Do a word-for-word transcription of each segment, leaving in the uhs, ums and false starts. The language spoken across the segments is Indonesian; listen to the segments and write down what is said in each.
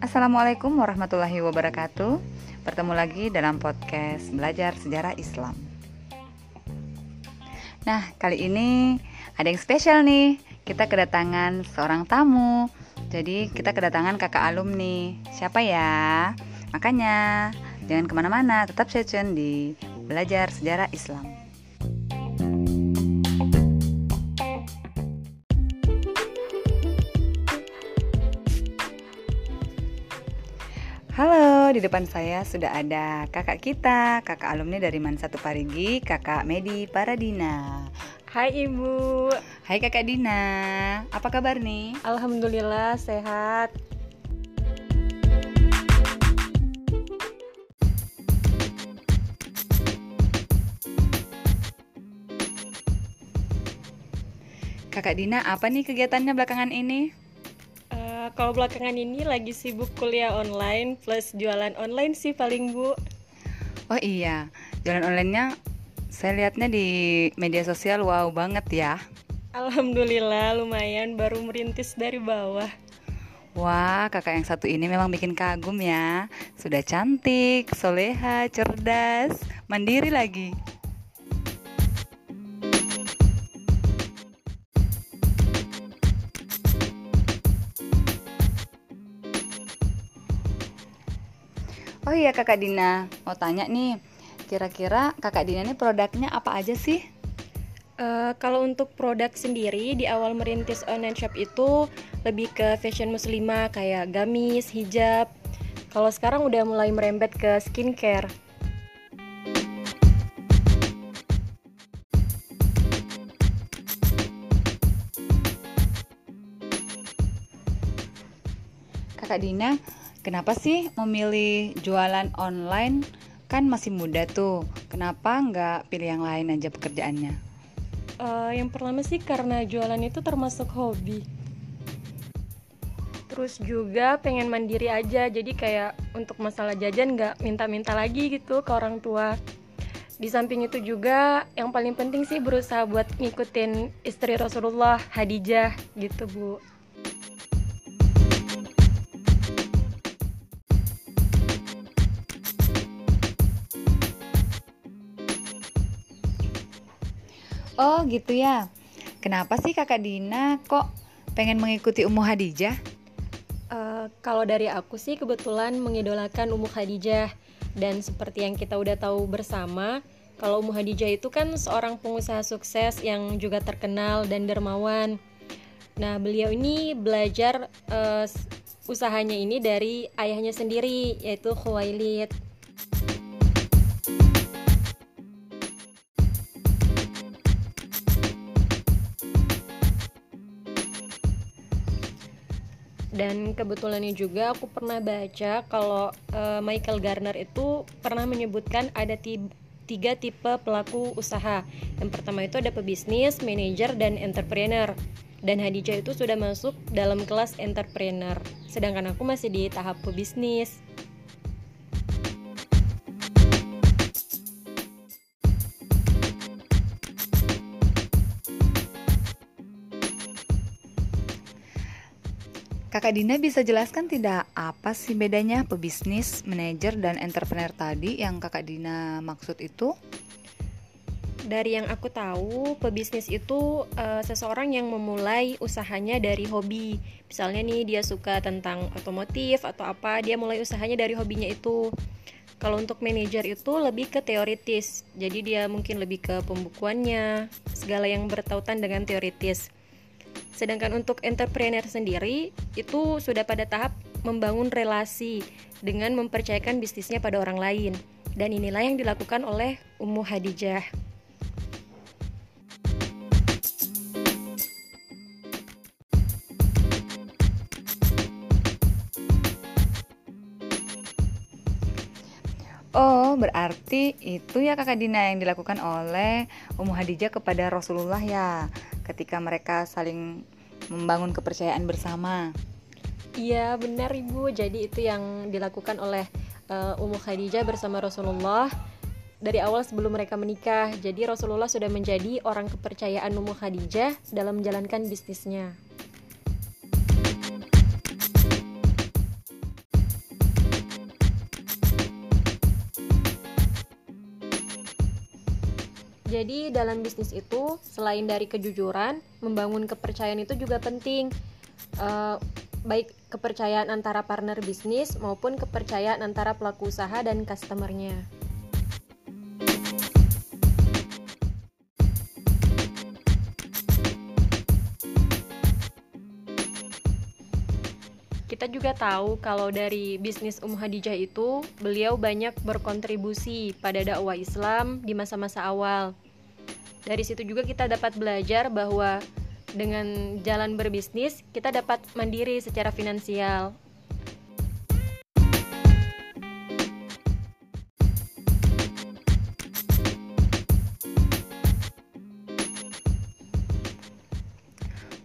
Assalamualaikum warahmatullahi wabarakatuh. Bertemu lagi dalam podcast Belajar Sejarah Islam. Nah, kali ini ada yang spesial nih. Kita kedatangan seorang tamu. Jadi kita kedatangan kakak alumni. Siapa ya? Makanya jangan kemana-mana, tetap stay tune di Belajar Sejarah Islam. Halo, di depan saya sudah ada kakak kita, kakak alumni dari M A N satu Parigi, kakak Medi Paradina. Hai Ibu. Hai Kakak Dina. Apa kabar nih? Alhamdulillah sehat. Kakak Dina, apa nih kegiatannya belakangan ini? Uh, kalau belakangan ini lagi sibuk kuliah online plus jualan online sih paling, Bu. Oh iya, jualan online-nya saya lihatnya di media sosial, wow banget ya. Alhamdulillah, lumayan, baru merintis dari bawah. Wah, kakak yang satu ini memang bikin kagum ya. Sudah cantik, soleha, cerdas, mandiri lagi. Oh iya Kakak Dina, mau tanya nih, kira-kira Kakak Dina ini produknya apa aja sih? Uh, kalau untuk produk sendiri, di awal merintis online shop itu lebih ke fashion muslimah kayak gamis, hijab. Kalau sekarang udah mulai merembet ke skincare. Kakak Dina, kenapa sih memilih jualan online? Kan masih muda tuh, kenapa nggak pilih yang lain aja pekerjaannya? Uh, yang pertama sih karena jualan itu termasuk hobi. Terus juga pengen mandiri aja, jadi kayak untuk masalah jajan nggak minta-minta lagi gitu ke orang tua. Di samping itu juga yang paling penting sih berusaha buat ngikutin istri Rasulullah, Khadijah gitu Bu. Oh gitu ya. Kenapa sih Kakak Dina kok pengen mengikuti Ummu Khadijah? Uh, kalau dari aku sih kebetulan mengidolakan Ummu Khadijah. Dan seperti yang kita udah tahu bersama, kalau Ummu Khadijah itu kan seorang pengusaha sukses yang juga terkenal dan dermawan. Nah beliau ini belajar uh, usahanya ini dari ayahnya sendiri, yaitu Khuwailid. Dan kebetulannya juga aku pernah baca kalau uh, Michael Garner itu pernah menyebutkan ada t- tiga tipe pelaku usaha. Yang pertama itu ada pebisnis, manajer, dan entrepreneur. Dan Khadijah itu sudah masuk dalam kelas entrepreneur. Sedangkan aku masih di tahap pebisnis. Kakak Dina bisa jelaskan tidak apa sih bedanya pebisnis, manajer, dan entrepreneur tadi yang Kakak Dina maksud itu? Dari yang aku tahu, pebisnis itu e, seseorang yang memulai usahanya dari hobi. Misalnya nih dia suka tentang otomotif atau apa, dia mulai usahanya dari hobinya itu. Kalau untuk manajer itu lebih ke teoritis, jadi dia mungkin lebih ke pembukuannya, segala yang bertautan dengan teoritis. Sedangkan untuk entrepreneur sendiri itu sudah pada tahap membangun relasi dengan mempercayakan bisnisnya pada orang lain. Dan inilah yang dilakukan oleh Ummu Khadijah. Oh, berarti itu ya Kakak Dina yang dilakukan oleh Ummu Khadijah kepada Rasulullah ya, ketika mereka saling membangun kepercayaan bersama. Iya benar Ibu, jadi itu yang dilakukan oleh uh, Ummu Khadijah bersama Rasulullah. dari awal sebelum mereka menikah. Jadi Rasulullah sudah menjadi orang kepercayaan Ummu Khadijah dalam menjalankan bisnisnya. Jadi dalam bisnis itu, selain dari kejujuran, membangun kepercayaan itu juga penting. Uh, baik kepercayaan antara partner bisnis maupun kepercayaan antara pelaku usaha dan customernya. Kita juga tahu kalau dari bisnis Ummu Khadijah itu, beliau banyak berkontribusi pada dakwah Islam di masa-masa awal. Dari situ juga kita dapat belajar bahwa dengan jalan berbisnis, kita dapat mandiri secara finansial.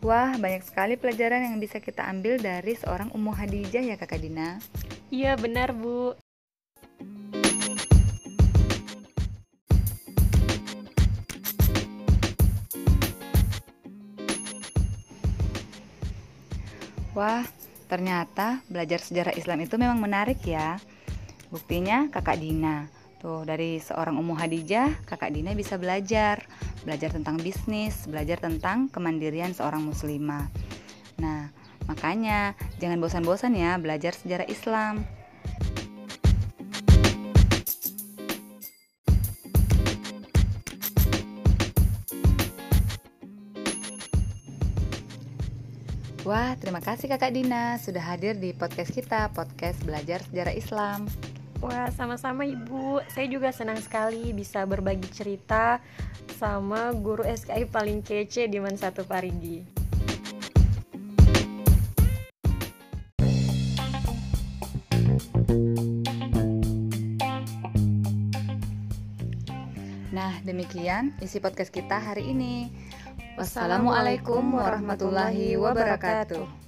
Wah, banyak sekali pelajaran yang bisa kita ambil dari seorang Ummu Khadijah ya Kakak Dina. Iya benar Bu. Wah, ternyata belajar sejarah Islam itu memang menarik ya. Buktinya Kakak Dina. Tuh, dari seorang Ummu Khadijah, Kakak Dina bisa belajar. Belajar tentang bisnis, belajar tentang kemandirian seorang muslimah. Nah, makanya jangan bosan-bosan ya belajar sejarah Islam. Wah, terima kasih Kakak Dina sudah hadir di podcast kita, podcast Belajar Sejarah Islam. Wah, sama-sama Ibu. Saya juga senang sekali bisa berbagi cerita sama guru S K I paling kece di M A N satu Parigi. Nah, demikian isi podcast kita hari ini. Wassalamualaikum warahmatullahi wabarakatuh.